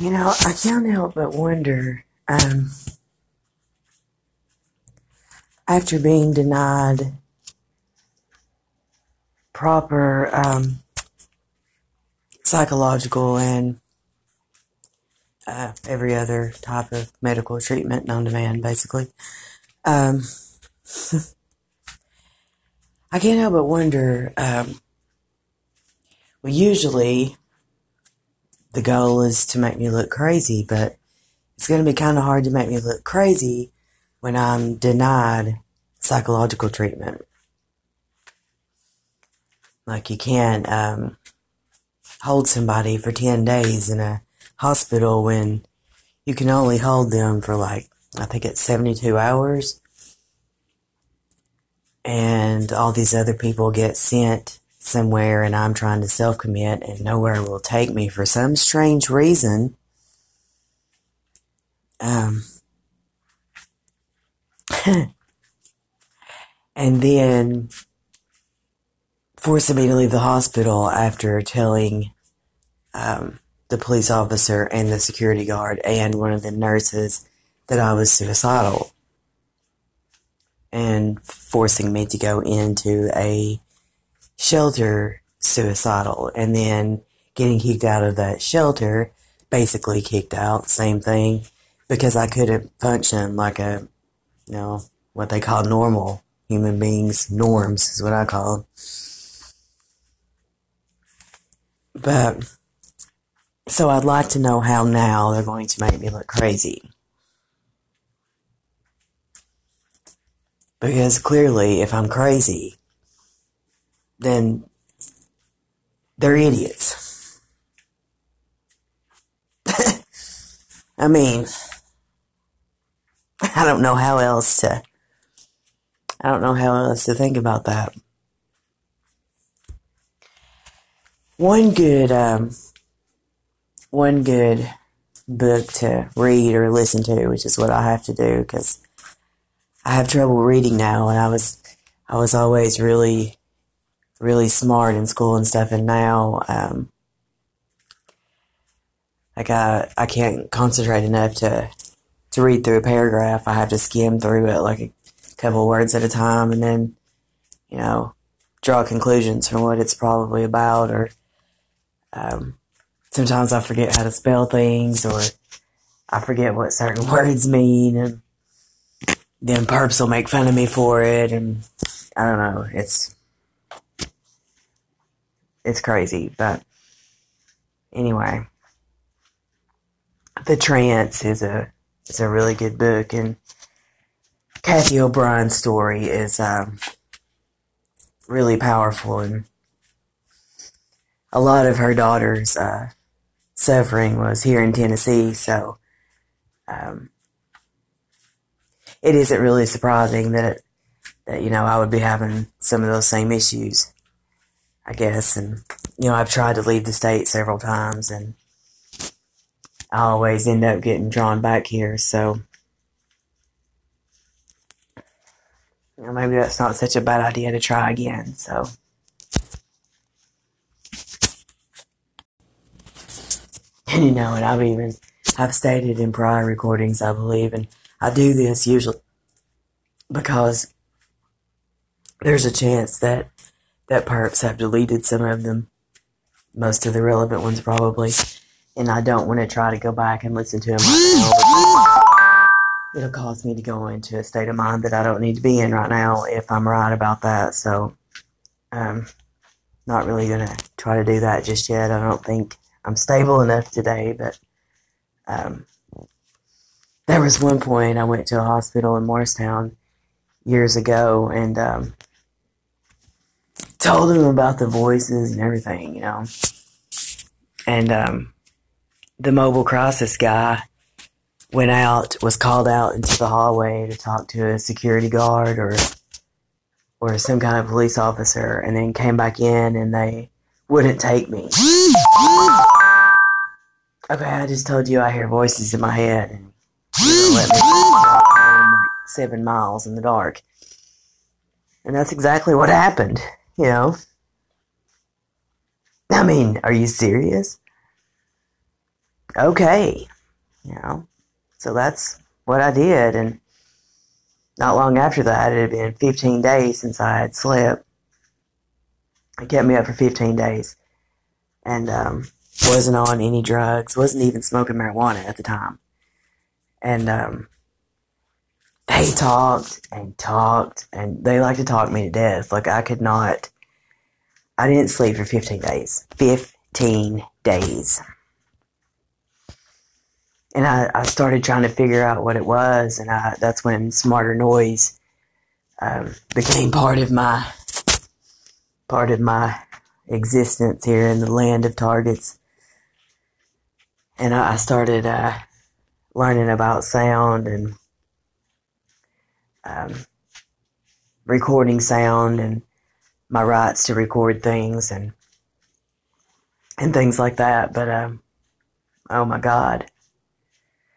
You know, I can't help but wonder, after being denied proper psychological and every other type of medical treatment known to man, basically, I can't help but wonder, well, usually the goal is to make me look crazy, but it's going to be kind of hard to make me look crazy when I'm denied psychological treatment. Like, you can't hold somebody for 10 days in a hospital when you can only hold them for, like, I think it's 72 hours. And all these other people get sent somewhere, and I'm trying to self-commit, and nowhere will take me for some strange reason. And then forcing me to leave the hospital after telling the police officer and the security guard and one of the nurses that I was suicidal, and forcing me to go into a shelter suicidal, and then getting kicked out of that shelter, basically kicked out, same thing, because I couldn't function like a, you know, what they call normal human beings. Norms is what I call them. But, so I'd like to know how now they're going to make me look crazy. Because clearly, if I'm crazy, then they're idiots. I mean, I don't know how else to think about that. One good book to read or listen to, which is what I have to do because I have trouble reading now, and I was always really, really smart in school and stuff, and now I can't concentrate enough to read through a paragraph. I have to skim through it like a couple words at a time, and then, you know, draw conclusions from what it's probably about, or sometimes I forget how to spell things, or I forget what certain words mean, and then perps will make fun of me for it, and I don't know, it's crazy. But anyway, The Trance is a really good book, and Kathy O'Brien's story is really powerful, and a lot of her daughter's suffering was here in Tennessee, so it isn't really surprising that you know, I would be having some of those same issues, I guess. And, you know, I've tried to leave the state several times, and I always end up getting drawn back here, so, you know, maybe that's not such a bad idea to try again, so. And, you know, and I've stated in prior recordings, I believe, and I do this usually because there's a chance that perps have deleted some of them, most of the relevant ones probably, and I don't want to try to go back and listen to them right now. It'll cause me to go into a state of mind that I don't need to be in right now if I'm right about that, so I'm not really going to try to do that just yet. I don't think I'm stable enough today, but there was one point I went to a hospital in Morristown years ago, and told them about the voices and everything, you know. And the mobile crisis guy was called out into the hallway to talk to a security guard or some kind of police officer, and then came back in, and they wouldn't take me. Okay, I just told you I hear voices in my head, and you let me walk home like 7 miles in the dark. And that's exactly what happened, you know. I mean, are you serious? okay, you know. So that's what I did, and not long after that, it had been 15 days since I had slept. It kept me up for 15 days, and wasn't on any drugs, wasn't even smoking marijuana at the time. And they talked, and they like to talk me to death. Like, I didn't sleep for 15 days. 15 days. And I started trying to figure out what it was, and that's when Smarter Noise became part of my existence here in the land of targets. And I started learning about sound and recording sound and my rights to record things and things like that. But oh my God,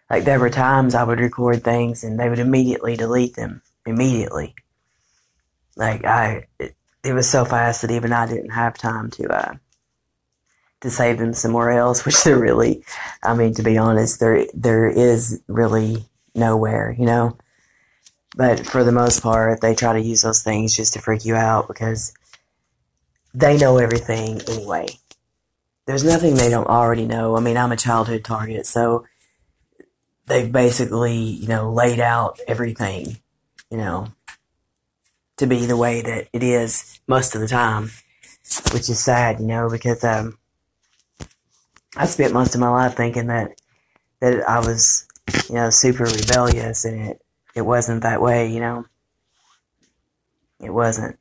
like there were times I would record things and they would immediately delete them Like it was so fast that even I didn't have time to save them somewhere else, which there really, I mean, to be honest, there is really nowhere, you know. But for the most part, they try to use those things just to freak you out because they know everything anyway. There's nothing they don't already know. I mean, I'm a childhood target, so they've basically, you know, laid out everything, you know, to be the way that it is most of the time, which is sad, you know, because I spent most of my life thinking that I was, you know, super rebellious, and it wasn't that way, you know. It wasn't.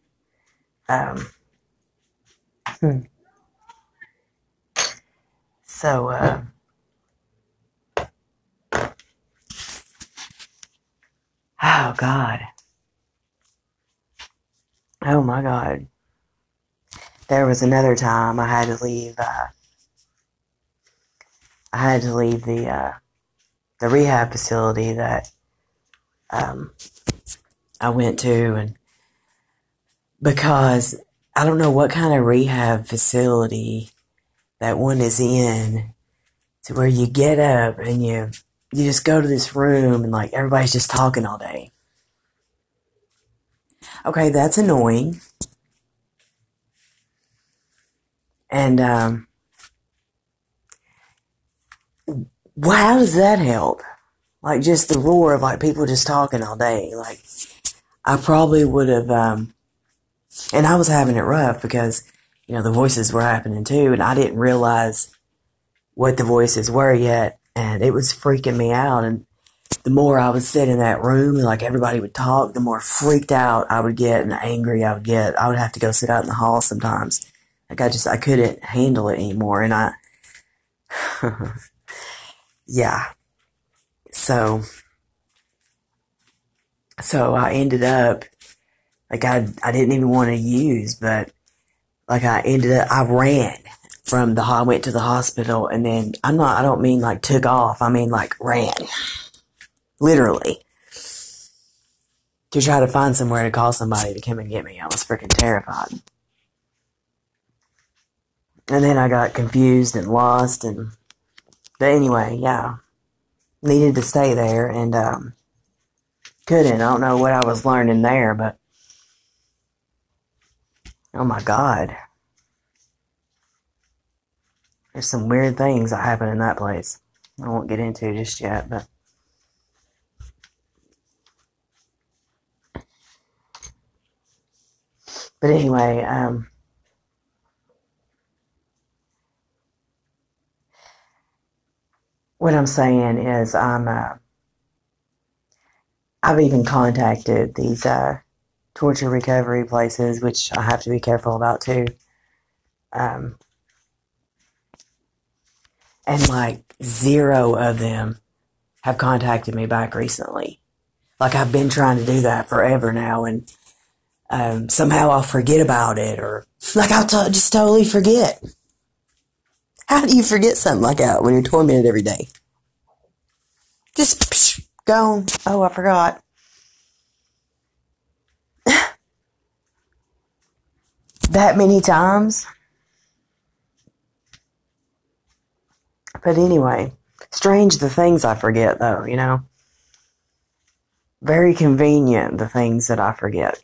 So, oh, God. Oh, my God. There was another time I had to leave, the rehab facility that I went to, and because I don't know what kind of rehab facility that one is in, to where you get up and you just go to this room and like everybody's just talking all day. Okay, that's annoying. And how does that help? Like, just the roar of, like, people just talking all day. Like, I probably would have, and I was having it rough because, you know, the voices were happening too, and I didn't realize what the voices were yet, and it was freaking me out. And the more I would sit in that room and, like, everybody would talk, the more freaked out I would get and angry I would get. I would have to go sit out in the hall sometimes. Like, I couldn't handle it anymore, and I, yeah. So I ended up, like, I didn't even want to use, but, like, I ran from I went to the hospital, and then, I don't mean, like, took off, I mean, like, ran, literally, to try to find somewhere to call somebody to come and get me. I was freaking terrified. And then I got confused and lost, but anyway, yeah. Needed to stay there, and couldn't. I don't know what I was learning there, but oh my God. There's some weird things that happen in that place. I won't get into just yet, but anyway, what I'm saying is I've even contacted these torture recovery places, which I have to be careful about too. And like zero of them have contacted me back recently. Like I've been trying to do that forever now, and somehow I'll forget about it, or like I'll just totally forget. How do you forget something like that when you're tormented every day? Just psh, gone. Oh, I forgot. That many times? But anyway, Strange the things I forget, though, you know. Very convenient, the things that I forget.